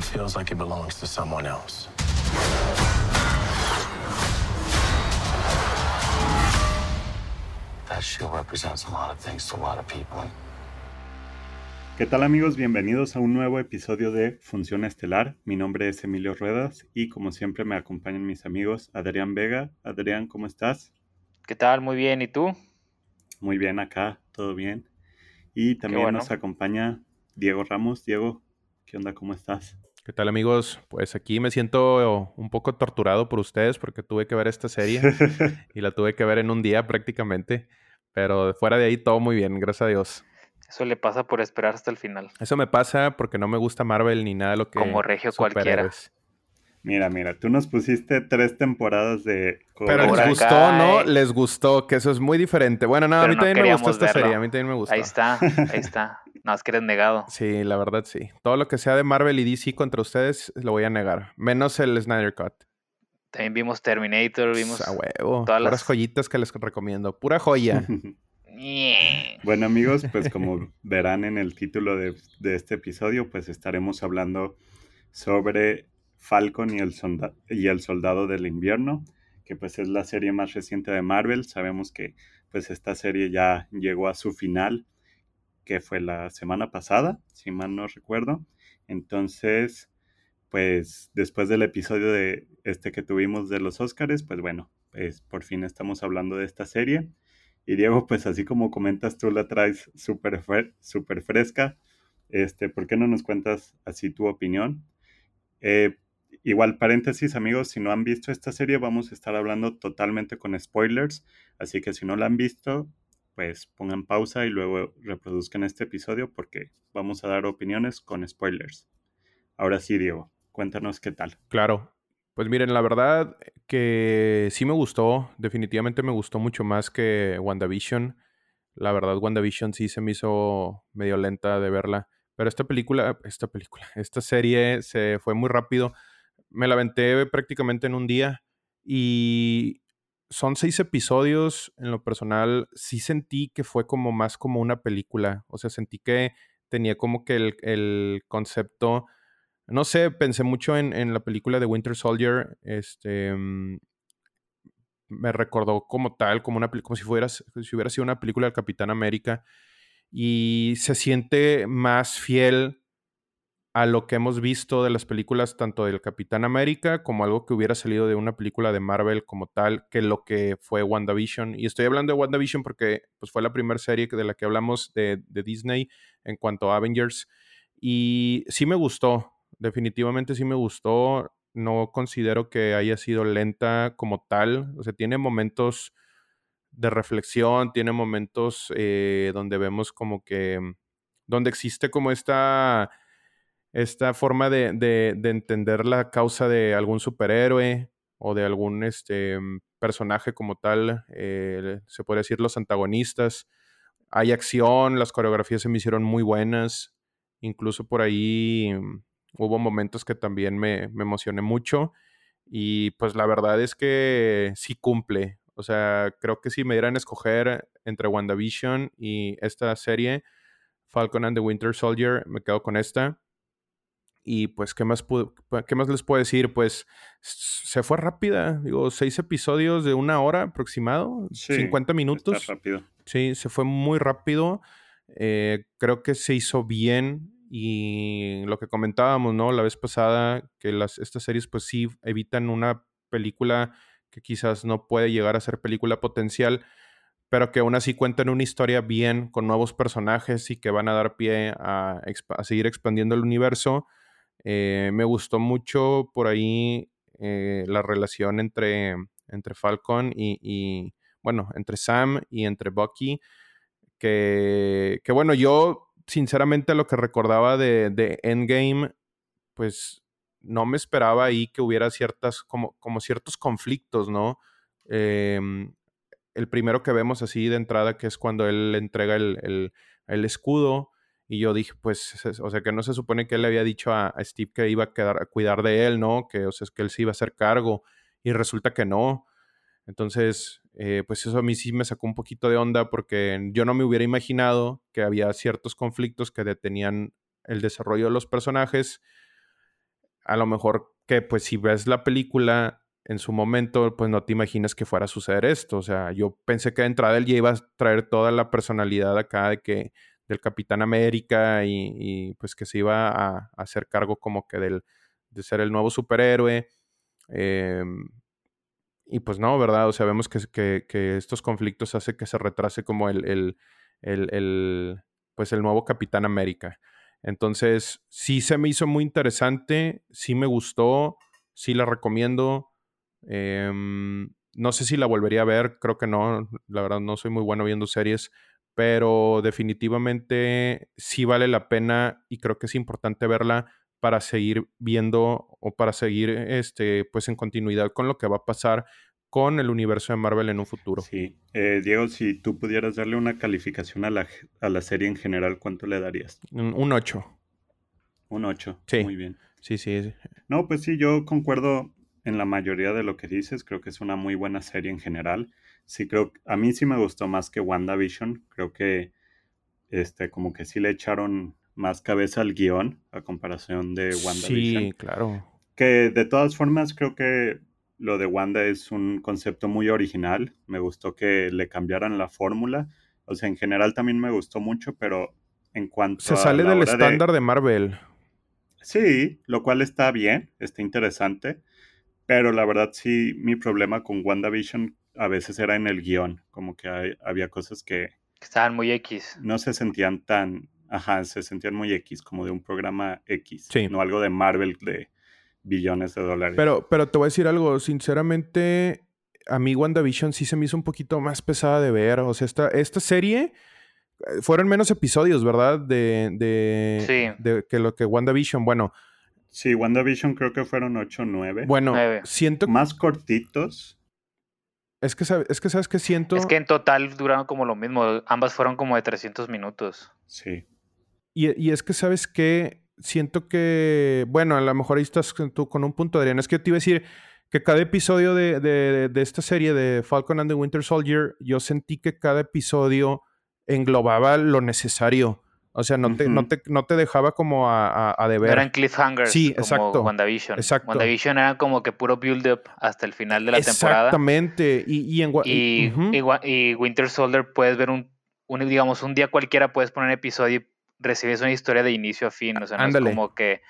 It feels like it belongs to someone else. That shield represents a lot of things to a lot of people. ¿Qué tal amigos? Bienvenidos a un nuevo episodio de Función Estelar. Mi nombre es Emilio Ruedas y como siempre me acompañan mis amigos Adrián Vega. Adrián, ¿cómo estás? ¿Qué tal? Muy bien, ¿y tú? Muy bien acá, todo bien. Y también nos acompaña Diego Ramos. Diego, ¿qué onda? ¿Cómo estás? ¿Qué tal amigos? Pues aquí me siento un poco torturado por ustedes porque tuve que ver esta serie y la tuve que ver en un día prácticamente. Pero fuera de ahí todo muy bien, gracias a Dios. Eso le pasa por esperar hasta el final. Eso me pasa porque no me gusta Marvel ni nada de lo que... Como regio cualquiera. Mira, tú nos pusiste 3 temporadas de... Pero les gustó, ¿no? Les gustó, que eso es muy diferente. Bueno, no, a mí también me gustó esta serie, a mí también me gustó. Ahí está. No, es que eres negado. Sí, la verdad sí. Todo lo que sea de Marvel y DC contra ustedes lo voy a negar. Menos el Snyder Cut. También vimos Terminator, vimos... A huevo, todas las joyitas que les recomiendo. Pura joya. Bueno amigos, pues como verán en el título de este episodio, pues estaremos hablando sobre Falcon y el Soldado del Invierno, que pues es la serie más reciente de Marvel. Sabemos que pues esta serie ya llegó a su final, que fue la semana pasada, si mal no recuerdo. Entonces, pues después del episodio de este que tuvimos de los Óscares, pues bueno, pues por fin estamos hablando de esta serie. Y Diego, pues así como comentas, tú la traes súper fresca. ¿Por qué no nos cuentas así tu opinión? Igual, paréntesis, amigos, si no han visto esta serie, vamos a estar hablando totalmente con spoilers. Así que si no la han visto, pues pongan pausa y luego reproduzcan este episodio porque vamos a dar opiniones con spoilers. Ahora sí, Diego, cuéntanos qué tal. Claro. Pues miren, la verdad que sí me gustó, definitivamente me gustó mucho más que WandaVision. La verdad, WandaVision sí se me hizo medio lenta de verla, pero esta serie se fue muy rápido. Me la aventé prácticamente en un día y son 6 episodios. En lo personal, sí sentí que fue como más como una película. O sea, sentí que tenía como que el concepto... No sé, pensé mucho en la película de Winter Soldier. Me recordó como si hubiera sido una película del Capitán América. Y se siente más fiel a lo que hemos visto de las películas tanto del Capitán América como algo que hubiera salido de una película de Marvel como tal, que lo que fue WandaVision. Y estoy hablando de WandaVision porque pues, fue la primera serie de la que hablamos de Disney en cuanto a Avengers. Y sí me gustó. Definitivamente sí me gustó, no considero que haya sido lenta como tal, o sea, tiene momentos de reflexión, tiene momentos donde vemos como que, donde existe como esta forma de entender la causa de algún superhéroe o de algún personaje como tal, se podría decir los antagonistas, hay acción, las coreografías se me hicieron muy buenas, incluso por ahí... Hubo momentos que también me emocioné mucho y pues la verdad es que sí cumple. O sea, creo que si me dieran a escoger entre WandaVision y esta serie, Falcon and the Winter Soldier, me quedo con esta. Y pues, ¿qué más les puedo decir? Pues se fue rápida. Digo, 6 episodios de 1 hora aproximado, sí, 50 minutos. Está rápido. Sí, se fue muy rápido. Creo que se hizo bien. Y lo que comentábamos, ¿no? La vez pasada, que estas series pues sí evitan una película que quizás no puede llegar a ser película potencial, pero que aún así cuentan una historia bien, con nuevos personajes y que van a dar pie a seguir expandiendo el universo. Me gustó mucho por ahí la relación entre Falcon entre Sam y entre Bucky, que bueno, yo... Sinceramente, lo que recordaba de Endgame, pues no me esperaba ahí que hubiera ciertos conflictos, ¿no? El primero que vemos así de entrada, que es cuando él le entrega el escudo, y yo dije, pues, o sea, que no se supone que él le había dicho a Steve que iba a cuidar de él, ¿no? Que, o sea, es que él se iba a hacer cargo, y resulta que no. Entonces, pues eso a mí sí me sacó un poquito de onda porque yo no me hubiera imaginado que había ciertos conflictos que detenían el desarrollo de los personajes a lo mejor que pues si ves la película en su momento, pues no te imaginas que fuera a suceder esto. O sea, yo pensé que de entrada él ya iba a traer toda la personalidad acá de que del Capitán América y pues que se iba a hacer cargo como que de ser el nuevo superhéroe. Y pues no, ¿verdad? O sea, vemos que estos conflictos hace que se retrase como el nuevo Capitán América. Entonces, sí se me hizo muy interesante, sí me gustó, sí la recomiendo. No sé si la volvería a ver, creo que no, la verdad no soy muy bueno viendo series, pero definitivamente sí vale la pena y creo que es importante verla para seguir viendo o para seguir pues en continuidad con lo que va a pasar con el universo de Marvel en un futuro. Sí, Diego, si tú pudieras darle una calificación a la serie en general, ¿cuánto le darías? Un 8. Un 8, sí. Muy bien. Sí. No, pues sí, yo concuerdo en la mayoría de lo que dices. Creo que es una muy buena serie en general. Sí, creo, a mí sí me gustó más que WandaVision. Creo que como que sí le echaron más cabeza al guión a comparación de WandaVision. Sí, claro. Que de todas formas creo que lo de Wanda es un concepto muy original. Me gustó que le cambiaran la fórmula. O sea, en general también me gustó mucho, pero en cuanto se sale del estándar de Marvel. Sí, lo cual está bien, está interesante. Pero la verdad sí, mi problema con WandaVision a veces era en el guión. Como que había cosas que estaban muy X. No se sentían tan... Ajá, se sentían muy X, como de un programa X. Sí. No algo de Marvel de... billones de dólares. Pero te voy a decir algo, sinceramente, a mí WandaVision sí se me hizo un poquito más pesada de ver. O sea, esta serie fueron menos episodios, ¿verdad? De que lo que WandaVision, bueno. Sí, WandaVision creo que fueron 8 o 9. Bueno, 9. Siento... Más cortitos. Es que ¿sabes qué siento? Es que en total duraron como lo mismo. Ambas fueron como de 300 minutos. Sí. Y es que ¿sabes qué? Siento que, bueno, a lo mejor ahí estás tú con un punto, Adrián. Es que te iba a decir que cada episodio de esta serie de Falcon and the Winter Soldier, yo sentí que cada episodio englobaba lo necesario. O sea, no te dejaba como a deber. Eran cliffhangers. Sí, exacto. Como WandaVision. Exacto. WandaVision era como que puro build-up hasta el final de la temporada. Exactamente. Y Winter Soldier puedes ver un día cualquiera puedes poner un episodio y recibes una historia de inicio a fin. O sea, no Ándale. Es como que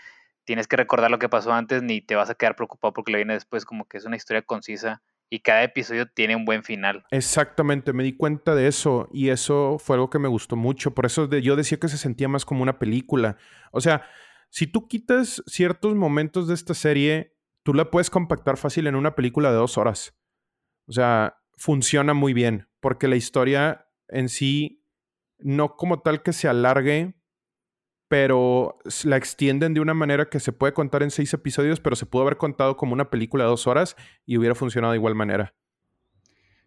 tienes que recordar lo que pasó antes ni te vas a quedar preocupado porque le viene después, como que es una historia concisa y cada episodio tiene un buen final. Exactamente, me di cuenta de eso y eso fue algo que me gustó mucho. Por eso yo decía que se sentía más como una película. O sea, si tú quitas ciertos momentos de esta serie, tú la puedes compactar fácil en una película de 2 horas. O sea, funciona muy bien porque la historia en sí no como tal que se alargue, pero la extienden de una manera que se puede contar en 6 episodios, pero se pudo haber contado como una película de 2 horas y hubiera funcionado de igual manera.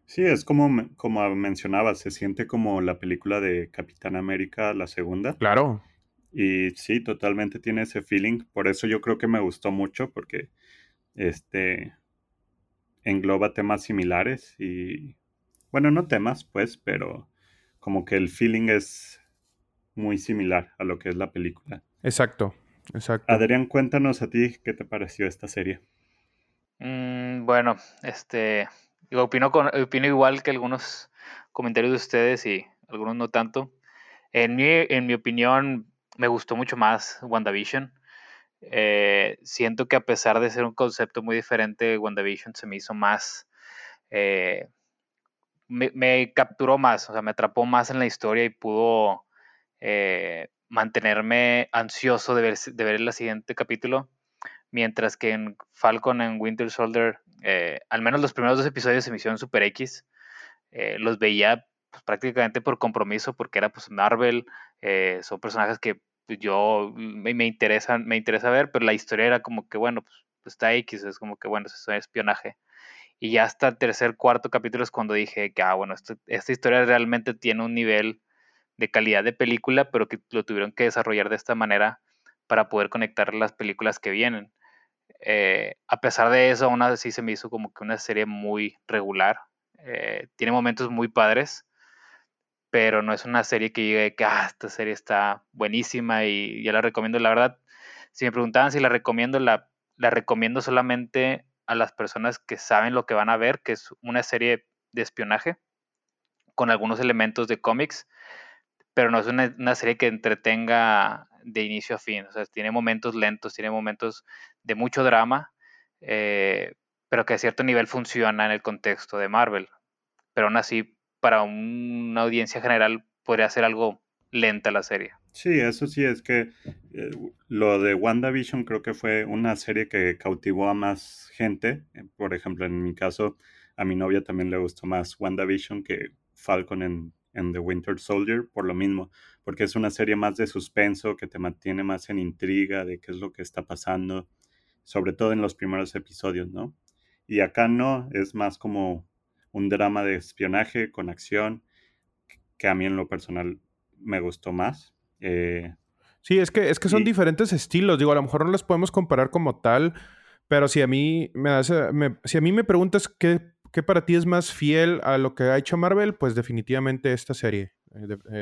Sí, es como mencionabas, se siente como la película de Capitán América, la segunda. Claro. Y sí, totalmente tiene ese feeling. Por eso yo creo que me gustó mucho, porque engloba temas similares y... Bueno, no temas, pues, pero como que el feeling es... muy similar a lo que es la película. Exacto. Adrián, cuéntanos a ti qué te pareció esta serie. Bueno, opino igual que algunos comentarios de ustedes y algunos no tanto. En mi opinión, me gustó mucho más WandaVision. Siento que a pesar de ser un concepto muy diferente, WandaVision se me hizo más... me capturó más, o sea, me atrapó más en la historia y pudo... mantenerme ansioso de ver el siguiente capítulo, mientras que en Falcon and Winter Soldier, al menos los primeros 2 episodios se me hicieron super X. Los veía pues, prácticamente por compromiso, porque era pues Marvel, son personajes que yo me interesa ver, pero la historia era como que bueno, pues está X, es como que bueno, eso es espionaje. Y ya hasta el tercer, cuarto capítulo es cuando dije que bueno, esta historia realmente tiene un nivel de calidad de película, pero que lo tuvieron que desarrollar de esta manera para poder conectar las películas que vienen. A pesar de eso, aún así se me hizo como que una serie muy regular. Tiene momentos muy padres, pero no es una serie que llegue que esta serie está buenísima y ya la recomiendo. La verdad, si me preguntaban si la recomiendo, la la recomiendo solamente a las personas que saben lo que van a ver, que es una serie de espionaje con algunos elementos de cómics, pero no es una serie que entretenga de inicio a fin. O sea, tiene momentos lentos, tiene momentos de mucho drama, pero que a cierto nivel funciona en el contexto de Marvel. Pero aún así, para una audiencia general, podría ser algo lenta la serie. Sí, eso sí, es que lo de WandaVision creo que fue una serie que cautivó a más gente. Por ejemplo, en mi caso, a mi novia también le gustó más WandaVision que Falcon en The Winter Soldier, por lo mismo, porque es una serie más de suspenso, que te mantiene más en intriga de qué es lo que está pasando, sobre todo en los primeros episodios, ¿no? Y acá no, es más como un drama de espionaje con acción, que a mí en lo personal me gustó más. Sí, es que son diferentes estilos, digo, a lo mejor no los podemos comparar como tal, pero si a mí me preguntas qué para ti es más fiel a lo que ha hecho Marvel, pues definitivamente esta serie.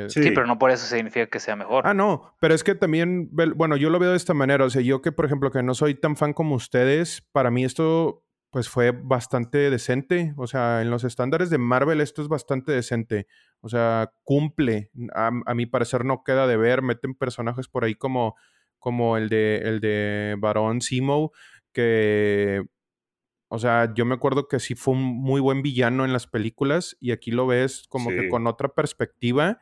Sí, pero no por eso significa que sea mejor. Ah, no, pero es que también, bueno, yo lo veo de esta manera, o sea, yo que por ejemplo que no soy tan fan como ustedes, para mí esto pues fue bastante decente, o sea, en los estándares de Marvel esto es bastante decente, o sea, cumple, a mi parecer no queda de ver, meten personajes por ahí como el de Baron Zemo, que, o sea, yo me acuerdo que sí fue un muy buen villano en las películas, y aquí lo ves como sí, que con otra perspectiva,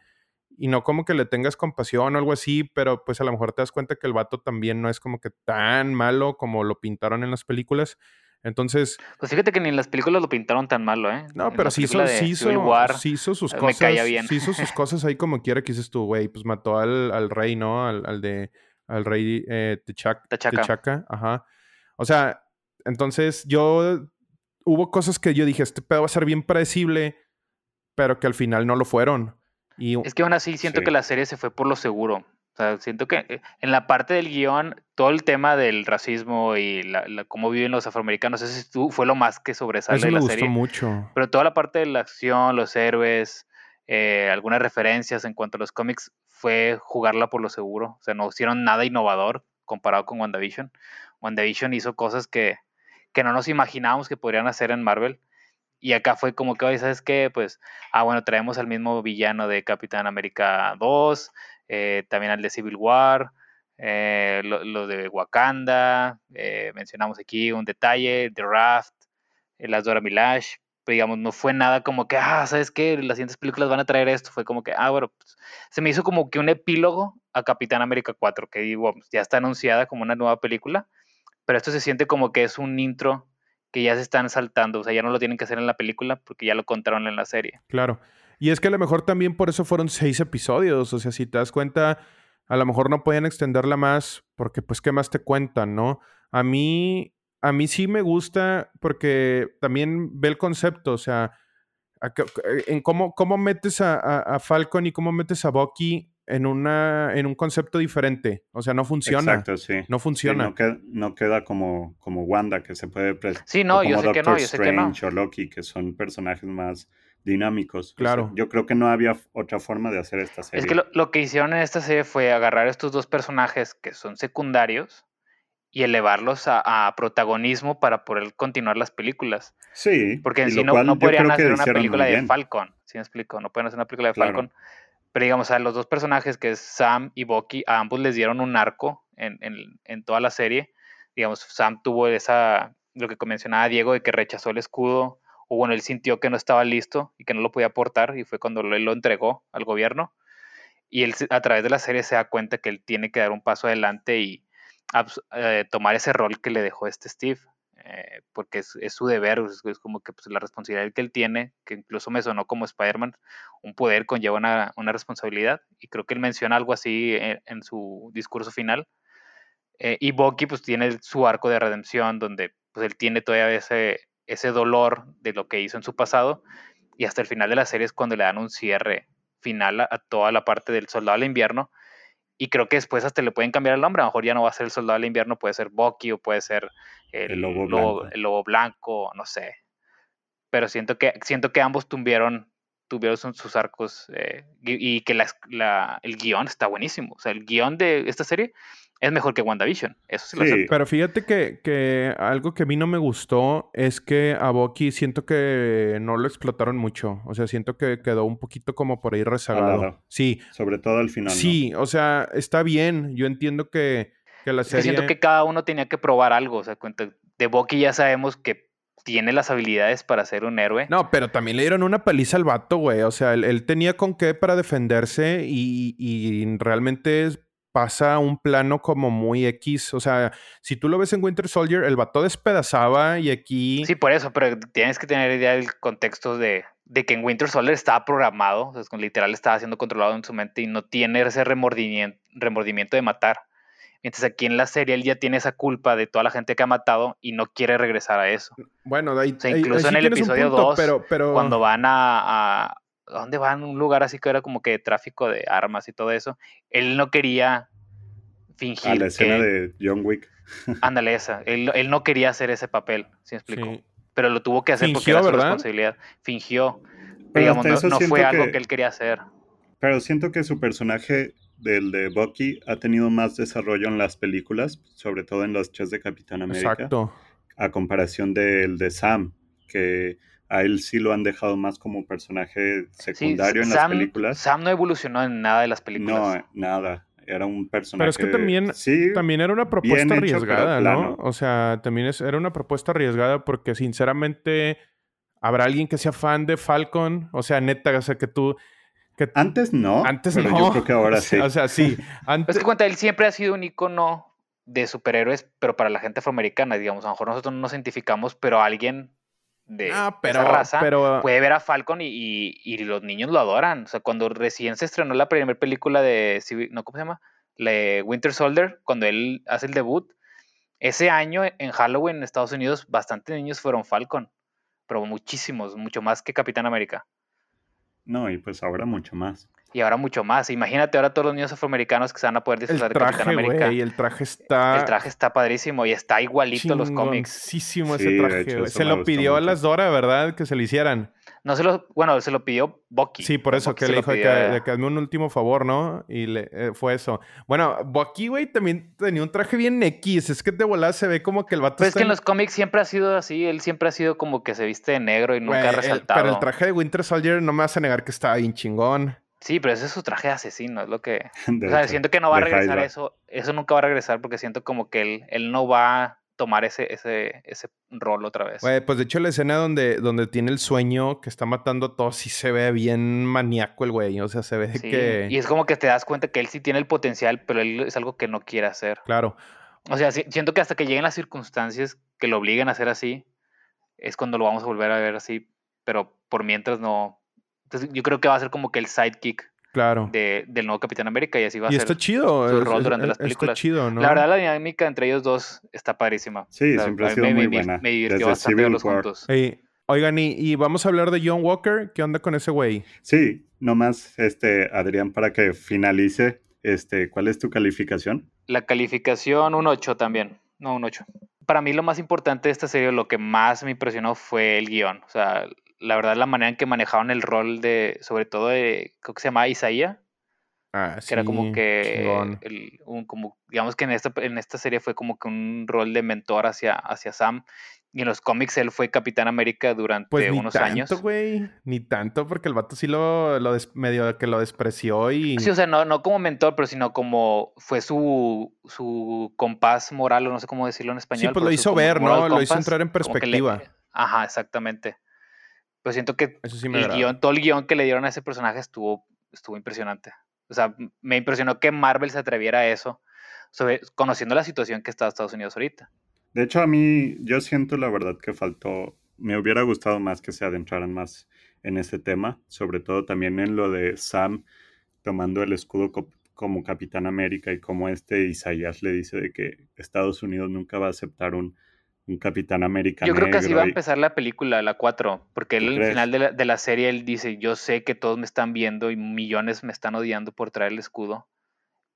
y no como que le tengas compasión o algo así, pero pues a lo mejor te das cuenta que el vato también no es como que tan malo como lo pintaron en las películas. Entonces, pues fíjate que ni en las películas lo pintaron tan malo, ¿eh? No, pero sí hizo sus cosas. Me caía bien. Sí hizo sus cosas ahí como quiera que dices tú, güey. Pues mató al rey, ¿no? Al rey T'Chaka. Ajá. O sea, entonces hubo cosas que yo dije, este pedo va a ser bien predecible, pero que al final no lo fueron. Y es que aún así siento que la serie se fue por lo seguro. O sea, siento que en la parte del guión, todo el tema del racismo y cómo viven los afroamericanos, eso fue lo más que sobresale de la serie. Eso me gustó mucho. Pero toda la parte de la acción, los héroes, algunas referencias en cuanto a los cómics, fue jugarla por lo seguro. O sea, no hicieron nada innovador comparado con WandaVision. WandaVision hizo cosas que no nos imaginábamos que podrían hacer en Marvel. Y acá fue como que, oye, ¿sabes qué? Pues, bueno, traemos al mismo villano de Capitán América 2, también al de Civil War, lo de Wakanda, mencionamos aquí un detalle, The Raft, las Dora Milaje, pero digamos, no fue nada como que, ¿sabes qué? Las siguientes películas van a traer esto, fue como que, bueno, pues, se me hizo como que un epílogo a Capitán América 4, que digo, ya está anunciada como una nueva película, pero esto se siente como que es un intro que ya se están saltando, o sea, ya no lo tienen que hacer en la película porque ya lo contaron en la serie. Claro, y es que a lo mejor también por eso fueron 6 episodios, o sea, si te das cuenta, a lo mejor no podían extenderla más porque pues qué más te cuentan, ¿no? A mí sí me gusta porque también ve el concepto, o sea, en cómo metes a Falcon y cómo metes a Bucky en un concepto diferente. O sea, no funciona. Exacto, sí. No funciona. Sí, no queda como Wanda, que se puede... Sí, no, yo sé que no, yo sé que no. Como Doctor Strange o Loki, que son personajes más dinámicos. Claro. O sea, yo creo que no había otra forma de hacer esta serie. Es que lo que hicieron en esta serie fue agarrar estos dos personajes que son secundarios y elevarlos a protagonismo para poder continuar las películas. Sí. Porque en sí no podrían hacer una película de Falcon. ¿Sí me explico? No pueden hacer una película de Falcon. Pero digamos, a los dos personajes, que es Sam y Bucky, a ambos les dieron un arco en toda la serie. Digamos, Sam tuvo lo que mencionaba Diego, de que rechazó el escudo, o bueno, él sintió que no estaba listo y que no lo podía portar, y fue cuando él lo entregó al gobierno. Y él, a través de la serie, se da cuenta que él tiene que dar un paso adelante y tomar ese rol que le dejó Steve, porque es su deber, es como que pues, la responsabilidad que él tiene, que incluso me sonó como Spider-Man, un poder conlleva una responsabilidad, y creo que él menciona algo así en su discurso final, y Bucky pues tiene su arco de redención, donde pues él tiene todavía ese dolor de lo que hizo en su pasado, y hasta el final de la serie es cuando le dan un cierre final a toda la parte del Soldado del Invierno, y creo que después hasta le pueden cambiar el nombre. A lo mejor ya no va a ser el Soldado del Invierno, puede ser Bucky o puede ser el Lobo Blanco, no sé. Pero siento que ambos tuvieron tuvieron sus arcos y que el guión está buenísimo. O sea, el guión de esta serie es mejor que WandaVision. Eso sí lo acepto. Pero fíjate que algo que a mí no me gustó es que a Bucky siento que no lo explotaron mucho. O sea, siento que quedó un poquito como por ahí rezagado. Sí. Sobre todo al final. Sí, ¿no? O sea, está bien. Yo entiendo que la serie... Yo siento que cada uno tenía que probar algo. O sea, de Bucky ya sabemos que tiene las habilidades para ser un héroe. No, pero también le dieron una paliza al vato, güey. O sea, él tenía con qué para defenderse y realmente pasa a un plano como muy X. O sea, si tú lo ves en Winter Soldier, el vato despedazaba y aquí... Sí, por eso, pero tienes que tener idea del contexto de que en Winter Soldier estaba programado. O sea, literal estaba siendo controlado en su mente y no tiene ese remordimiento de matar. Entonces aquí en la serie él ya tiene esa culpa de toda la gente que ha matado y no quiere regresar a eso. Bueno, de ahí, o sea, incluso ahí en el episodio 2, pero... cuando van a ¿dónde van? Un lugar así que era como que de tráfico de armas y todo eso. Él no quería fingir. A la escena de John Wick. Ándale, esa. Él no quería hacer ese papel, ¿sí me explico? Sí. Pero lo tuvo que hacer porque era su responsabilidad. Fingió. Pero digamos, no fue algo que él quería hacer. Pero siento que su personaje... del de Bucky ha tenido más desarrollo en las películas, sobre todo en las hechas de Capitán América. Exacto. A comparación del de Sam, que a él sí lo han dejado más como personaje secundario en las películas. Sam no evolucionó en nada de las películas. No, nada. Era un personaje... Pero es que también, también era una propuesta arriesgada, ¿no? O sea, también era una propuesta arriesgada porque sinceramente habrá alguien que sea fan de Falcon. O sea, neta, o sea, que tú... Antes pero no. Yo creo que ahora sí. O sea, sí. Antes... Es que cuenta, él siempre ha sido un ícono de superhéroes, pero para la gente afroamericana, digamos. A lo mejor nosotros no nos identificamos, pero alguien de esa raza puede ver a Falcon y los niños lo adoran. O sea, cuando recién se estrenó la primera película de... ¿Cómo se llama? Winter Soldier, cuando él hace el debut. Ese año, en Halloween, en Estados Unidos, bastantes niños fueron Falcon. Pero muchísimos, mucho más que Capitán América. No, y pues ahora mucho más. Y ahora mucho más. Imagínate ahora todos los niños afroamericanos que se van a poder disfrazar de Capitán América. Y el traje está padrísimo y está igualito a los cómics. Chingoncísimo ese traje. Hecho, se lo pidió mucho a las Dora, ¿verdad? Que se lo hicieran. Se lo pidió Bucky. Sí, por eso Bucky que le dijo que hazme un último favor, ¿no? Y fue eso. Bueno, Bucky, güey, también tenía un traje bien X. Es que de volada se ve como que el vato pues es que en los cómics siempre ha sido así. Él siempre ha sido como que se viste de negro y nunca ha resaltado. Pero el traje de Winter Soldier no me vas a negar que estaba bien chingón. Sí, pero ese es su traje de asesino, es lo que... o sea, siento que no va a regresar eso. Eso nunca va a regresar porque siento como que él no va a tomar ese rol otra vez. Güey, pues de hecho la escena donde tiene el sueño que está matando a todos sí se ve bien maníaco el güey. O sea, se ve que... Y es como que te das cuenta que él sí tiene el potencial, pero él es algo que no quiere hacer. Claro. O sea, siento que hasta que lleguen las circunstancias que lo obliguen a hacer así, es cuando lo vamos a volver a ver así, pero por mientras no... Entonces, yo creo que va a ser como que el sidekick del nuevo Capitán América y así va a ser su rol durante las películas. Está chido, ¿no? La verdad, la dinámica entre ellos dos está padrísima. Sí, siempre ha sido muy buena. Me divirtió bastante verlos juntos. Hey, oigan, y vamos a hablar de John Walker. ¿Qué onda con ese güey? Sí, nomás, Adrián, para que finalice, ¿cuál es tu calificación? La calificación, un 8 también. No, un 8. Para mí lo más importante de esta serie, lo que más me impresionó fue el guión. O sea... La verdad, la manera en que manejaban el rol sobre todo de, creo que se llamaba Isaías. Ah, sí. Que era como que, digamos que en esta serie fue como que un rol de mentor hacia Sam. Y en los cómics él fue Capitán América durante unos años. Pues ni tanto, güey. Ni tanto, porque el vato sí medio que lo despreció y... Sí, o sea, no como mentor, pero sino como fue su compás moral, o no sé cómo decirlo en español. Sí, pues lo hizo ver, ¿no? Lo hizo entrar en perspectiva. Ajá, exactamente. Pero siento que todo el guión que le dieron a ese personaje estuvo impresionante. O sea, me impresionó que Marvel se atreviera a eso, conociendo la situación que está Estados Unidos ahorita. De hecho, a mí, yo siento la verdad que faltó, me hubiera gustado más que se adentraran más en este tema, sobre todo también en lo de Sam tomando el escudo como Capitán América y como Isaías le dice de que Estados Unidos nunca va a aceptar un Capitán América negro. Yo creo que así va a empezar la película, la 4, porque él al final de la serie él dice, yo sé que todos me están viendo y millones me están odiando por traer el escudo,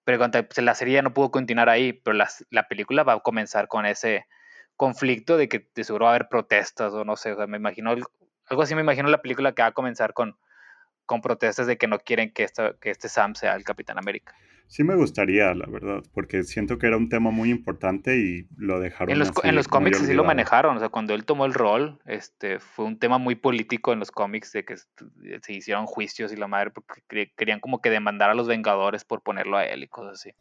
pero la serie ya no pudo continuar ahí, pero la película va a comenzar con ese conflicto de que de seguro va a haber protestas o no sé, o sea, me imagino la película que va a comenzar con con protestas de que no quieren que este Sam sea el Capitán América. Sí me gustaría, la verdad, porque siento que era un tema muy importante y lo dejaron en los cómics sí lo manejaron, o sea, cuando él tomó el rol, fue un tema muy político en los cómics, de que se hicieron juicios y la madre, porque querían como que demandar a los Vengadores por ponerlo a él y cosas así.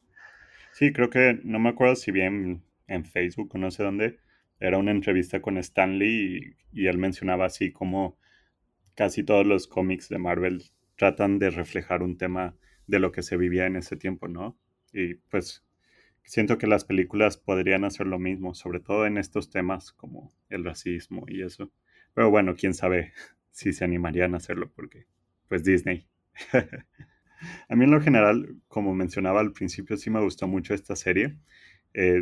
Sí, creo que, no me acuerdo si bien en Facebook o no sé dónde, era una entrevista con Stan Lee y él mencionaba así como casi todos los cómics de Marvel tratan de reflejar un tema de lo que se vivía en ese tiempo, ¿no? Y pues siento que las películas podrían hacer lo mismo, sobre todo en estos temas como el racismo y eso. Pero bueno, quién sabe si se animarían a hacerlo porque, pues, Disney. A mí en lo general, como mencionaba al principio, sí me gustó mucho esta serie.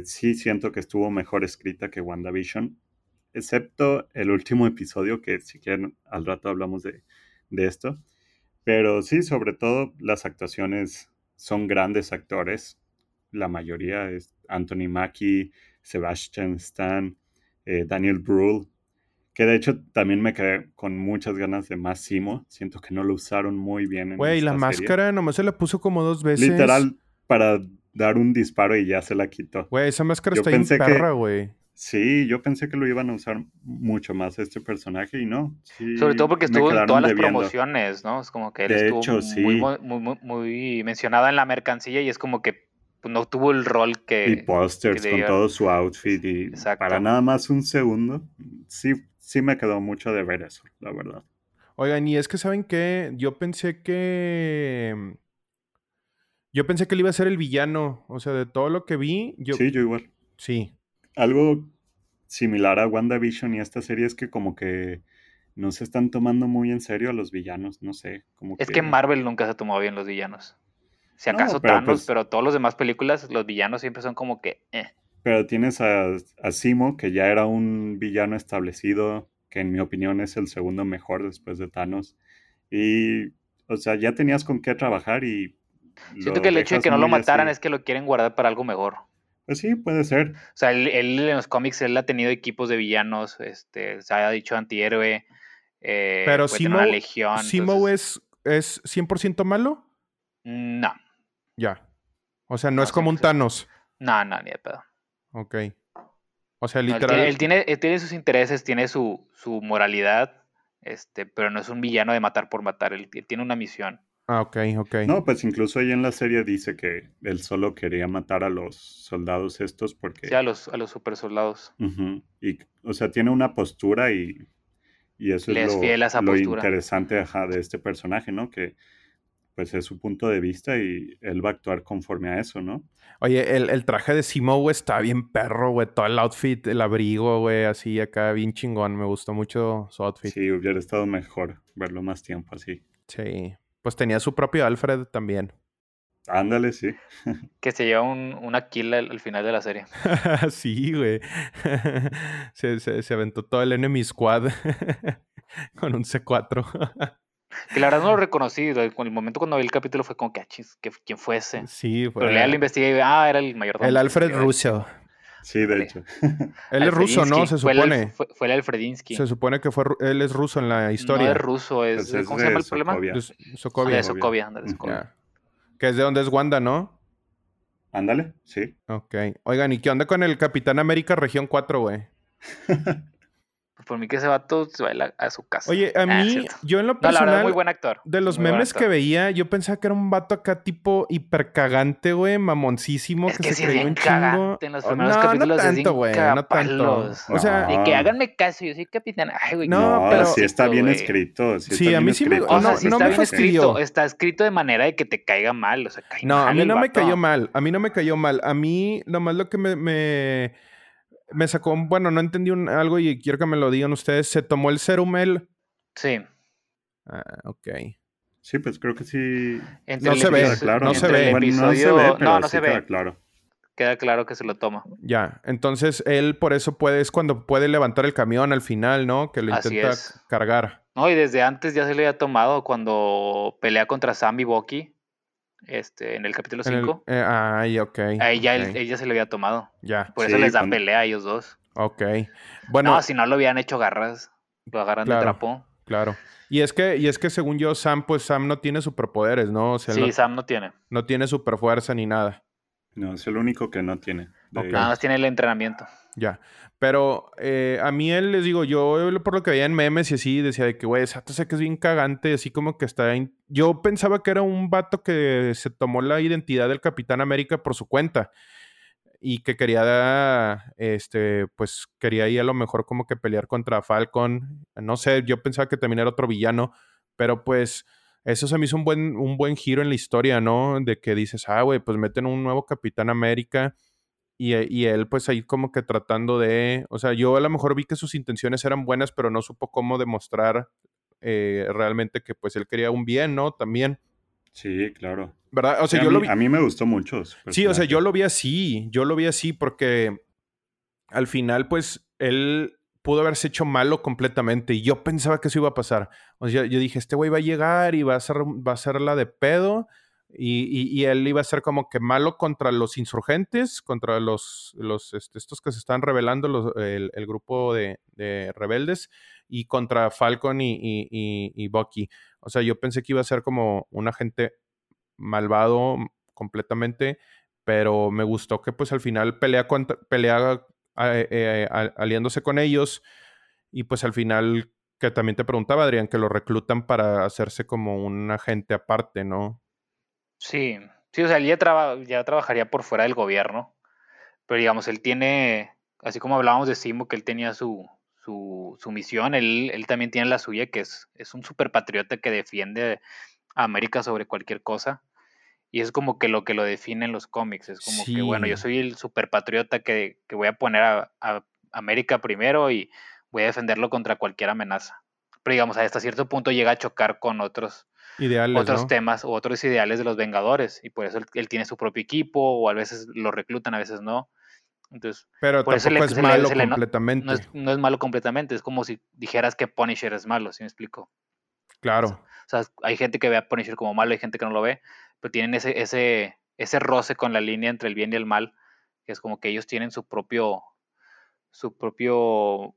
Sí siento que estuvo mejor escrita que WandaVision, excepto el último episodio, que si quieren al rato hablamos de esto. Pero sí, sobre todo, las actuaciones son grandes actores. La mayoría es Anthony Mackie, Sebastian Stan, Daniel Brühl, que de hecho también me quedé con muchas ganas de más Simu. Siento que no lo usaron muy bien en esta serie. La máscara nomás se la puso como 2 veces. Literal, para dar un disparo y ya se la quitó. Güey, esa máscara está bien perra, güey. Sí, yo pensé que lo iban a usar mucho más este personaje y no. Sí, sobre todo porque estuvo en todas las promociones, ¿no? Es como que él estuvo muy mencionado en la mercancía y es como que no tuvo el rol que... Y pósters con todo su outfit y exacto. Para nada más un segundo. Sí me quedó mucho de ver eso, la verdad. Oigan, y es que ¿saben qué? Yo pensé que él iba a ser el villano. O sea, de todo lo que vi... Sí, yo igual. Sí. Algo similar a WandaVision y esta serie es que como que no se están tomando muy en serio a los villanos, no sé. Es que Marvel nunca se ha tomado bien los villanos. Si acaso no, pero Thanos, pues, pero todas las demás películas, los villanos siempre son como que... Pero tienes a Simu, que ya era un villano establecido, que en mi opinión es el segundo mejor después de Thanos. Y, o sea, ya tenías con qué trabajar y... Siento que el hecho de que no lo mataran así, es que lo quieren guardar para algo mejor. Pues sí, puede ser. O sea, él en los cómics, él ha tenido equipos de villanos, se ha dicho antihéroe, pero Simo, una legión. ¿Simo entonces... es 100% malo? No. Ya. O sea, no es como un Thanos. No, ni de pedo. Ok. O sea, literal... No, él tiene sus intereses, tiene su moralidad, pero no es un villano de matar por matar, él tiene una misión. Ah, ok. No, pues incluso ahí en la serie dice que él solo quería matar a los soldados estos porque... Sí, a los super soldados. Uh-huh. Y, o sea, tiene una postura y eso es lo interesante de este personaje, ¿no? Que, pues, es su punto de vista y él va a actuar conforme a eso, ¿no? Oye, el traje de Simo, güey, está bien perro, güey. Todo el outfit, el abrigo, güey, así acá, bien chingón. Me gustó mucho su outfit. Sí, hubiera estado mejor verlo más tiempo así. Sí. Pues tenía su propio Alfred también. Ándale, sí. Que se lleva una kill al final de la serie. Sí, güey. Se aventó todo el Enemy Squad con un C4. Que la verdad no lo reconocí. En el momento cuando vi el capítulo fue como que, ¿quién fue ese? Sí, güey. Pero le investigué y era el mayordomo. El Alfred ruso. Sí, de hecho. Él es ruso, ¿no? Se supone. Fue el Alfredinsky. Se supone que él es ruso en la historia. No es ruso, es... Pues ¿cómo se llama el Sokovia. Problema? Sokovia. De Sokovia, ándale, Sokovia. Yeah. Que es de donde es Wanda, ¿no? Ándale, sí. Ok. Oigan, ¿y qué onda con el Capitán América Región 4, güey? Por mí que ese vato se va a su casa. Oye, a mí, yo en lo personal... No, la verdad, muy buen actor. De los memes que veía, yo pensaba que era un vato acá tipo hipercagante, güey, mamoncísimo. Es que se creía un chingo. En los primeros capítulos no tanto, güey, no tanto. O sea... Y que háganme caso, yo soy capitán. Ay, güey. No, pero... sí está bien escrito. Sí, a mí sí me... O sea, no me fue escrito. Está escrito de manera de que te caiga mal. O sea, no, a mí no me cayó mal. A mí no me cayó mal. A mí, nomás lo que me sacó, bueno, no entendí algo y quiero que me lo digan ustedes. ¿Se tomó el serum él? Sí. Ah, ok. Sí, pues creo que sí. No se ve, claro. No se ve. No se ve, pero sí queda claro. Queda claro que se lo toma. Ya, entonces él por eso es cuando puede levantar el camión al final, ¿no? Que lo intenta cargar. No, y desde antes ya se le había tomado cuando pelea contra Sam y Bucky. En el capítulo 5. Ay, ok. Ahí ya okay. Ella se lo había tomado. Ya. Por eso les da pelea a ellos dos. Ok. Bueno, si no lo habían hecho garras. Lo agarran de trapo. Claro. Y es que según yo, Sam no tiene superpoderes, ¿no? O sea, sí, no, Sam no tiene. No tiene superfuerza ni nada. No, es el único que no tiene. Okay. Nada más tiene el entrenamiento. Ya. Pero a mí él, les digo, yo por lo que veía en memes y así, decía de que, güey, Sato sé que es bien cagante, así como que está... Yo pensaba que era un vato que se tomó la identidad del Capitán América por su cuenta y que quería ir a lo mejor como que pelear contra Falcon. No sé, yo pensaba que también era otro villano, pero pues... Eso se me hizo un buen giro en la historia, ¿no? De que dices, güey, pues meten un nuevo Capitán América y él pues ahí como que tratando de... O sea, yo a lo mejor vi que sus intenciones eran buenas, pero no supo cómo demostrar realmente que pues él quería un bien, ¿no? También. Sí, claro. ¿Verdad? O sea, yo lo vi... A mí me gustó mucho. Sí, o sea, yo lo vi así porque al final pues él... pudo haberse hecho malo completamente y yo pensaba que eso iba a pasar. O sea, yo dije, este güey va a llegar y va a ser la de pedo y él iba a ser como que malo contra los insurgentes, contra estos que se están rebelando, el grupo de rebeldes y contra Falcon y Bucky. O sea, yo pensé que iba a ser como un agente malvado completamente, pero me gustó que pues al final pelea aliándose con ellos y pues al final que también te preguntaba Adrián, que lo reclutan para hacerse como un agente aparte, ¿no? Sí, o sea, él ya trabajaría por fuera del gobierno, pero digamos, él tiene, así como hablábamos de Simu, que él tenía su misión, él también tiene la suya, que es un superpatriota que defiende a América sobre cualquier cosa. Y es como que lo define en los cómics. Es como sí. Que, bueno, yo soy el superpatriota que voy a poner a América primero y voy a defenderlo contra cualquier amenaza. Pero digamos, hasta cierto punto llega a chocar con otros ideales, otros, ¿no? Temas o otros ideales de los Vengadores. Y por eso él tiene su propio equipo o a veces lo reclutan, a veces no. Entonces, pero por tampoco eso es malo completamente. No es malo completamente. Es como si dijeras que Punisher es malo, ¿sí me explico? Claro. O sea, hay gente que ve a Punisher como malo, hay gente que no lo ve. Pero tienen ese roce con la línea entre el bien y el mal, que es como que ellos tienen su propio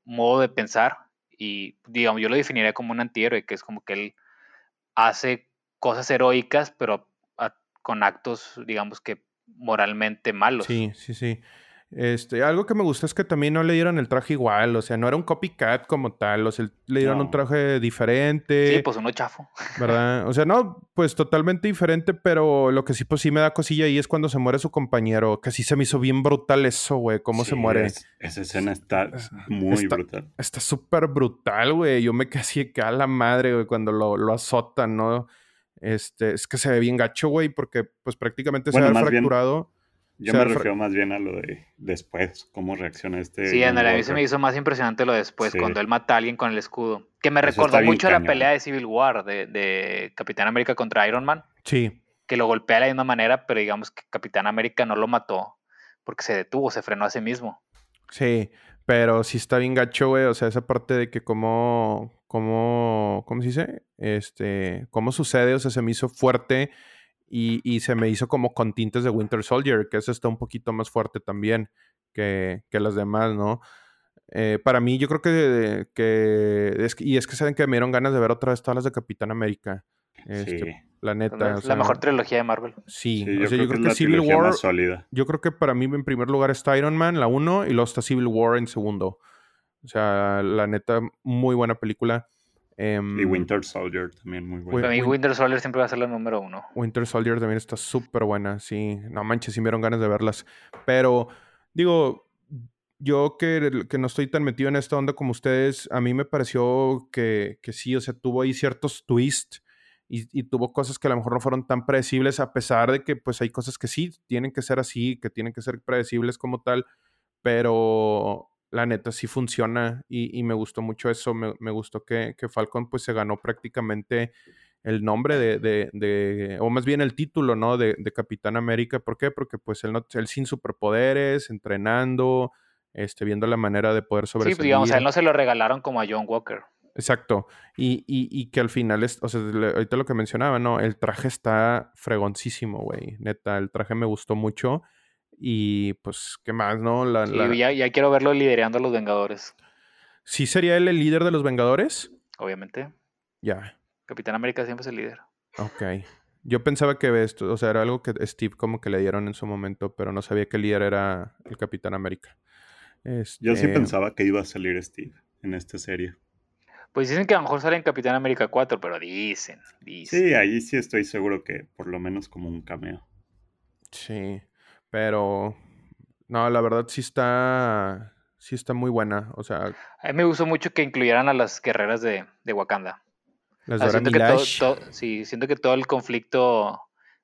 modo de pensar y, digamos, yo lo definiría como un antihéroe, que es como que él hace cosas heroicas, pero con actos, digamos, que moralmente malos. Sí. Algo que me gusta es que también no le dieron el traje igual, o sea, no era un copycat como tal, o sea, le dieron un traje diferente. Sí, pues uno chafo. ¿Verdad? O sea, no, pues totalmente diferente, pero lo que sí, pues sí me da cosilla ahí es cuando se muere su compañero, que sí se me hizo bien brutal eso, güey, cómo se muere. Esa escena está muy brutal. Está súper brutal, güey, yo me quedé así que a la madre, güey, cuando lo azotan, ¿no? Es que se ve bien gacho, güey, porque pues prácticamente se ha fracturado. Bien... Yo me refiero más bien a lo de después, cómo reacciona este... Sí, en realidad se me hizo más impresionante lo de después, sí. Cuando él mata a alguien con el escudo. Que me recordó mucho la pelea de Civil War, de Capitán América contra Iron Man. Sí. Que lo golpea de la misma manera, pero digamos que Capitán América no lo mató, porque se detuvo, se frenó a sí mismo. Sí, pero sí está bien gacho, güey. O sea, esa parte de que ¿cómo se dice? Cómo sucede, o sea, se me hizo fuerte... Y se me hizo como con tintes de Winter Soldier, que eso está un poquito más fuerte también que las demás, ¿no? Para mí, yo creo que saben que me dieron ganas de ver otra vez todas las de Capitán América. Sí. La neta. La mejor trilogía de Marvel. Sí. Yo creo que Civil War... Yo creo que para mí en primer lugar está Iron Man, la 1, y luego está Civil War en segundo. O sea, la neta, muy buena película. Y Winter Soldier también muy buena. Para mí Winter Soldier siempre va a ser la número 1. Winter Soldier también está súper buena, sí. No manches, sí me dieron ganas de verlas. Pero, digo, yo que no estoy tan metido en esta onda como ustedes, a mí me pareció que sí, o sea, tuvo ahí ciertos twists y tuvo cosas que a lo mejor no fueron tan predecibles, a pesar de que pues hay cosas que sí tienen que ser así, que tienen que ser predecibles como tal, pero... La neta sí funciona y me gustó mucho eso. Me gustó que Falcon pues se ganó prácticamente el nombre o más bien el título, ¿no? De Capitán América. ¿Por qué? Porque pues él sin superpoderes, entrenando, viendo la manera de poder sobresalir. Sí, pues digamos, a él no se lo regalaron como a John Walker. Exacto. Y que al final, o sea, ahorita lo que mencionaba, ¿no? El traje está fregoncísimo, güey. Neta, el traje me gustó mucho. Y pues, ¿qué más, no? Ya quiero verlo liderando a los Vengadores. ¿Sí sería él el líder de los Vengadores? Obviamente. Ya. Capitán América siempre es el líder. Ok. Yo pensaba que esto, o sea, era algo que Steve como que le dieron en su momento, pero no sabía que el líder era el Capitán América. Yo sí pensaba que iba a salir Steve en esta serie. Pues dicen que a lo mejor sale en Capitán América 4, pero dicen. Sí, ahí sí estoy seguro que por lo menos como un cameo. Sí, pero... No, la verdad sí está muy buena, o sea... A mí me gustó mucho que incluyeran a las guerreras de Wakanda. Las Dora Milaje. Sí, siento que todo el conflicto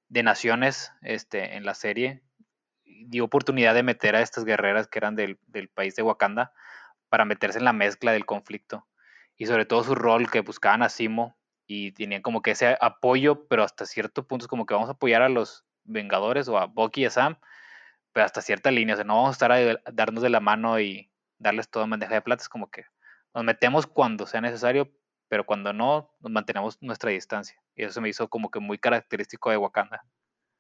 de naciones en la serie dio oportunidad de meter a estas guerreras que eran del país de Wakanda para meterse en la mezcla del conflicto. Y sobre todo su rol que buscaban a Simu y tenían como que ese apoyo, pero hasta cierto punto es como que vamos a apoyar a los Vengadores o a Bucky y a Sam, pero hasta cierta línea, o sea, no vamos a estar a darnos de la mano y darles todo en bandeja de plata, es como que nos metemos cuando sea necesario, pero cuando no, nos mantenemos nuestra distancia. Y eso se me hizo como que muy característico de Wakanda.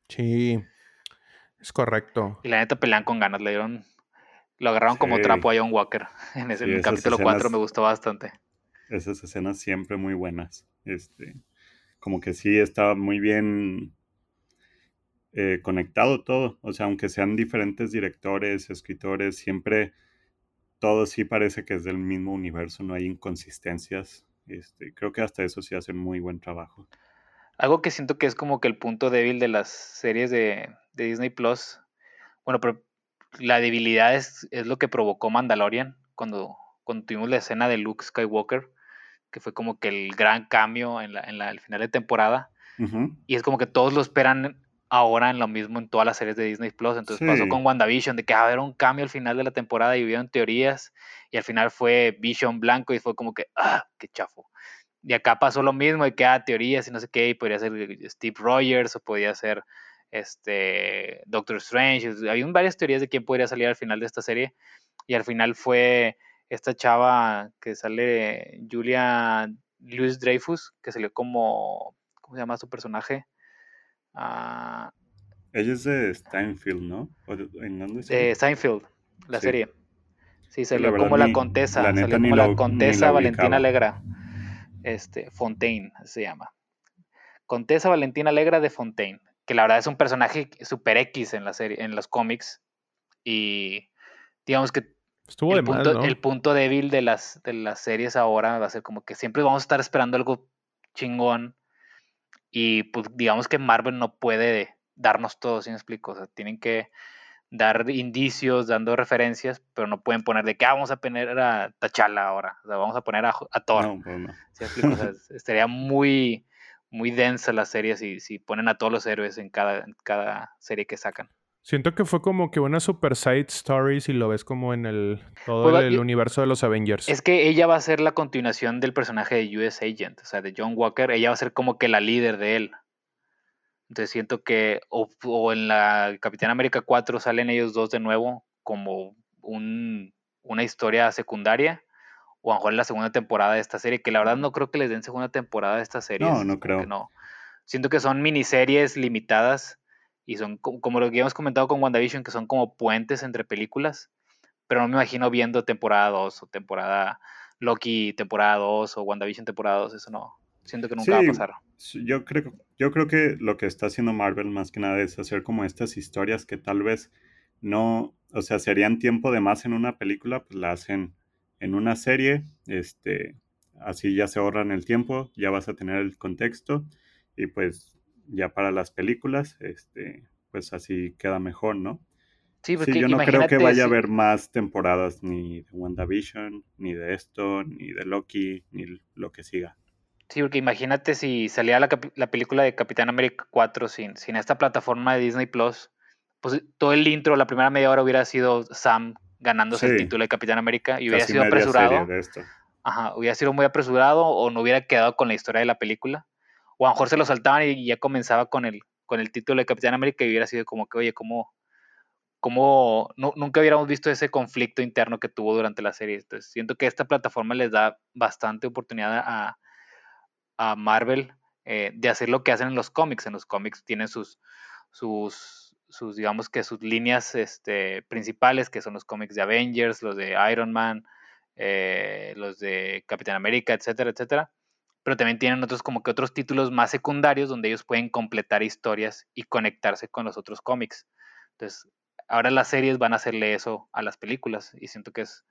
Sí, es correcto. Y la neta pelean con ganas, lo agarraron como trapo a John Walker en ese capítulo escenas... 4, me gustó bastante. Esas escenas siempre muy buenas. Como que sí está muy bien conectado todo. O sea, aunque sean diferentes directores, escritores, siempre todo sí parece que es del mismo universo. No hay inconsistencias. Creo que hasta eso sí hacen muy buen trabajo. Algo que siento que es como que el punto débil de las series de Disney Plus. Bueno, pero la debilidad es lo que provocó Mandalorian cuando tuvimos la escena de Luke Skywalker, que fue como que el gran cambio al final de temporada. Uh-huh. Y es como que todos lo esperan ahora en lo mismo en todas las series de Disney Plus. Entonces sí. Pasó con WandaVision, de que va a haber un cambio al final de la temporada y hubieron teorías. Y al final fue Vision blanco y fue como que, qué chafo. Y acá pasó lo mismo, y que teorías y no sé qué, y podría ser Steve Rogers o podría ser Doctor Strange. Había varias teorías de quién podría salir al final de esta serie. Y al final fue... esta chava que sale, Julia Louis Dreyfus, que salió como... ¿Cómo se llama su personaje? Ella es de Steinfeld, ¿no? ¿En dónde se llama? De Steinfeld, la serie. Sí, salió como la Contesa. Salió como la Contesa Valentina Allegra. Fontaine se llama. Contesa Valentina Allegra de Fontaine. Que la verdad es un personaje super X en la serie, en los cómics. Y digamos que estuvo de mal, ¿no? El punto débil de las series ahora va a ser como que siempre vamos a estar esperando algo chingón y pues digamos que Marvel no puede darnos todo, ¿sí me explico? O sea, tienen que dar indicios, dando referencias, pero no pueden poner de que vamos a poner a T'Challa ahora, o sea, vamos a poner a Thor. No. ¿Sí me explico? O sea, estaría muy, muy densa la serie si ponen a todos los héroes en cada serie que sacan. Siento que fue como que una super side story si lo ves como en el universo de los Avengers. Es que ella va a ser la continuación del personaje de US Agent, o sea, de John Walker. Ella va a ser como que la líder de él. Entonces siento que o en la Capitán América 4 salen ellos dos de nuevo como una historia secundaria, o a lo mejor en la segunda temporada de esta serie, que la verdad no creo que les den segunda temporada de esta serie. No creo. No. Siento que son miniseries limitadas. Y son como lo que habíamos comentado con WandaVision, que son como puentes entre películas. Pero no me imagino viendo temporada 2 o temporada Loki temporada 2 o WandaVision temporada 2. Eso no. Siento que nunca va a pasar. Yo creo que lo que está haciendo Marvel más que nada es hacer como estas historias que tal vez no... O sea, serían tiempo de más en una película, pues la hacen en una serie. Así ya se ahorran el tiempo, ya vas a tener el contexto y pues... ya para las películas, pues así queda mejor, ¿no? Sí, porque yo no creo que vaya a haber más temporadas ni de WandaVision, ni de esto, ni de Loki, ni lo que siga. Sí, porque imagínate si saliera la película de Capitán América 4 sin esta plataforma de Disney Plus, pues todo el intro, la primera media hora hubiera sido Sam ganándose el título de Capitán América y hubiera sido apresurado. Ajá, hubiera sido muy apresurado o no hubiera quedado con la historia de la película. O a lo mejor se lo saltaban y ya comenzaba con el título de Capitán América y hubiera sido como que, oye, ¿cómo no, nunca hubiéramos visto ese conflicto interno que tuvo durante la serie? Entonces, siento que esta plataforma les da bastante oportunidad a Marvel de hacer lo que hacen en los cómics. En los cómics tienen sus digamos que sus líneas principales, que son los cómics de Avengers, los de Iron Man, los de Capitán América, etcétera, etcétera. pero también tienen otros como que otros títulos más secundarios donde ellos pueden completar historias y conectarse con los otros cómics. Entonces, ahora las series van a hacerle eso a las películas y siento que es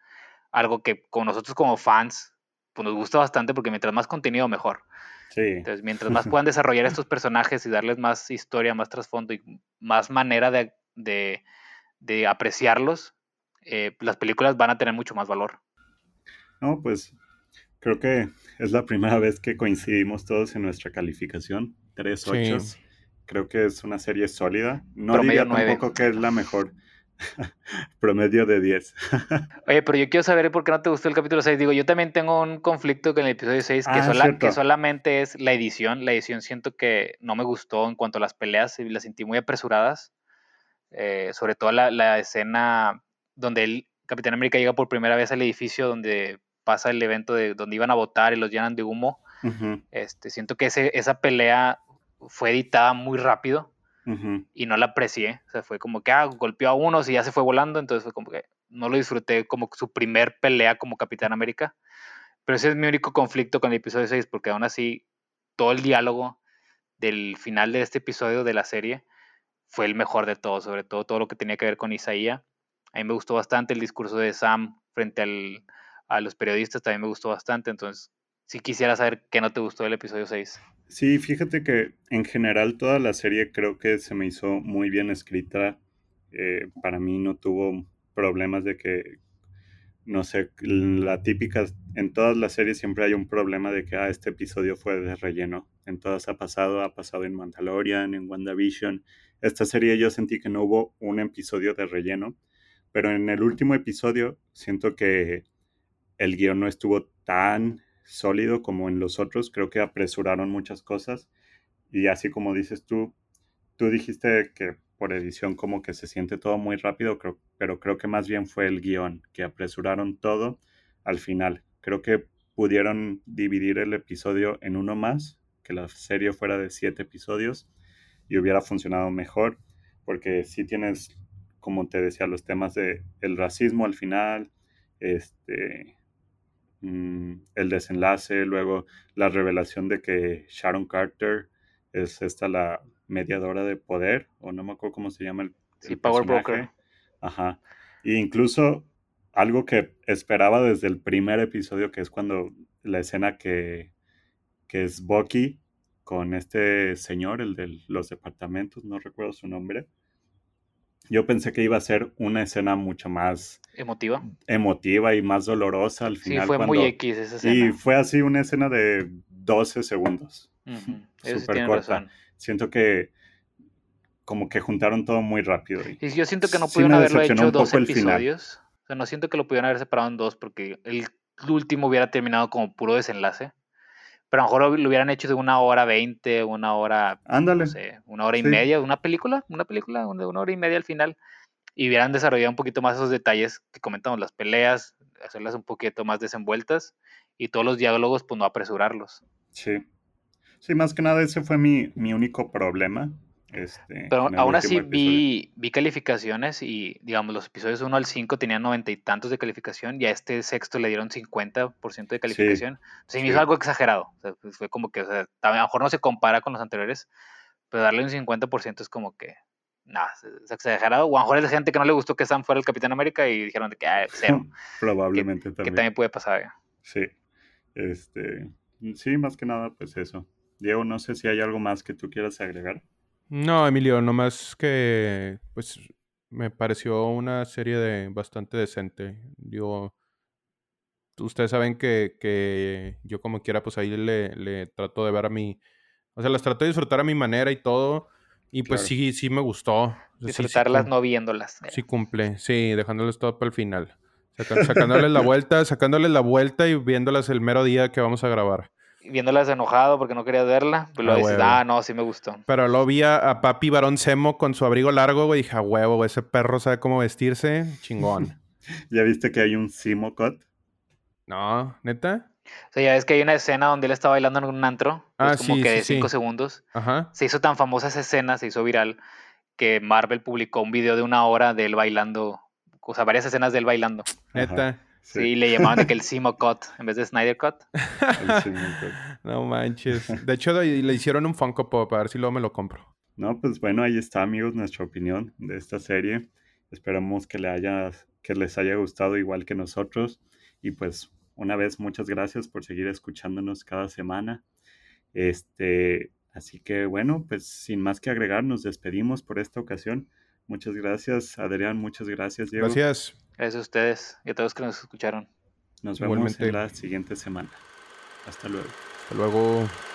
algo que con nosotros como fans pues nos gusta bastante porque mientras más contenido mejor. Sí. Entonces, mientras más puedan desarrollar estos personajes y darles más historia, más trasfondo y más manera de apreciarlos, las películas van a tener mucho más valor. No, pues creo que es la primera vez que coincidimos todos en nuestra calificación. 3.8. Sí. Creo que es una serie sólida. No promedio diría tampoco 9. Que es la mejor. Promedio de 10. Oye, pero yo quiero saber por qué no te gustó el capítulo 6. Digo, yo también tengo un conflicto con el episodio 6 que solamente es la edición. La edición siento que no me gustó en cuanto a las peleas. Las sentí muy apresuradas. Sobre todo la escena donde el Capitán América llega por primera vez al edificio donde pasa el evento de donde iban a votar y los llenan de humo. Uh-huh. Siento que esa pelea fue editada muy rápido. Uh-huh. Y no la aprecié, o sea, fue como que golpeó a unos y ya se fue volando, entonces fue como que no lo disfruté como su primer pelea como Capitán América, pero ese es mi único conflicto con el episodio 6, porque aún así todo el diálogo del final de este episodio de la serie fue el mejor de todos, sobre todo todo lo que tenía que ver con Isaías. A mí me gustó bastante el discurso de Sam frente a los periodistas, también me gustó bastante, entonces sí quisiera saber qué no te gustó del episodio 6. Sí, fíjate que en general toda la serie creo que se me hizo muy bien escrita. Para mí no tuvo problemas de que, no sé, la típica, en todas las series siempre hay un problema de que este episodio fue de relleno. En todas ha pasado en Mandalorian, en WandaVision. Esta serie yo sentí que no hubo un episodio de relleno, pero en el último episodio siento que el guión no estuvo tan sólido como en los otros, creo que apresuraron muchas cosas y así como dices tú dijiste que por edición como que se siente todo muy rápido, pero creo que más bien fue el guión, que apresuraron todo al final. Creo que pudieron dividir el episodio en uno más, que la serie fuera de 7 episodios y hubiera funcionado mejor, porque sí tienes, como te decía, los temas de el racismo al final, el desenlace, luego la revelación de que Sharon Carter es la mediadora de poder, o no me acuerdo cómo se llama el Power Broker. Ajá. E incluso algo que esperaba desde el primer episodio, que es cuando la escena que es Bucky con este señor, el de los departamentos, no recuerdo su nombre. Yo pensé que iba a ser una escena mucho más emotiva y más dolorosa al final. Sí, fue muy X esa escena. Y fue así una escena de 12 segundos. Uh-huh. Súper corta. Razón. Siento que como que juntaron todo muy rápido. Y yo siento que no pudieron haberlo hecho 2 episodios. O sea, no siento que lo pudieran haber separado en 2 porque el último hubiera terminado como puro desenlace. Pero a lo mejor lo hubieran hecho de 1:20, 1 hora... Ándale. No sé, 1 hora y media, una película de 1 hora y media al final. Y hubieran desarrollado un poquito más esos detalles que comentamos, las peleas, hacerlas un poquito más desenvueltas. Y todos los diálogos, pues no apresurarlos. Sí. Sí, más que nada ese fue mi único problema. Pero aún así vi calificaciones y, digamos, los episodios 1 al 5 tenían 90 y tantos de calificación y a este 6º le dieron 50% de calificación. Sí, me hizo algo exagerado. O sea, pues fue como que, o sea, a lo mejor no se compara con los anteriores, pero darle un 50% es como que, nada, es exagerado. O a lo mejor es de gente que no le gustó que Sam fuera el Capitán América y dijeron que, cero. Probablemente también. Que también puede pasar. Sí. Sí, más que nada, pues eso. Diego, no sé si hay algo más que tú quieras agregar. No, Emilio, nomás que pues me pareció una serie bastante decente. Digo, ustedes saben que yo como quiera pues ahí le trato de ver a mi... O sea, las trato de disfrutar a mi manera y todo. Y pues claro. Sí me gustó. Disfrutarlas sí, no viéndolas. Sí cumple, sí, dejándoles todo para el final. Sacándoles la vuelta y viéndolas el mero día que vamos a grabar. Viéndolas enojado porque no quería verla, pues luego dices, no, sí me gustó. Pero lo vi a papi Baron Zemo con su abrigo largo, güey, dije, huevo, güey, ese perro sabe cómo vestirse, chingón. ¿Ya viste que hay un Simu cut? No, ¿neta? O sea, ya ves que hay una escena donde él está bailando en un antro, pues como sí, que de 5 segundos. Ajá. Se hizo tan famosa esa escena, se hizo viral, que Marvel publicó un video de 1 hora de él bailando, o sea, varias escenas de él bailando. ¿Neta? Sí, le llamaban de que el Simu Cut en vez de Snyder Cut. El Simu Cut. No manches. De hecho, le hicieron un Funko Pop, a ver si luego me lo compro. No, pues bueno, ahí está, amigos, nuestra opinión de esta serie. Esperamos que les haya gustado igual que nosotros. Y pues, una vez, muchas gracias por seguir escuchándonos cada semana. Así que bueno, pues sin más que agregar, nos despedimos por esta ocasión. Muchas gracias, Adrián. Muchas gracias, Diego. Gracias. Gracias a ustedes y a todos que nos escucharon. Nos vemos en la siguiente semana. Hasta luego. Hasta luego.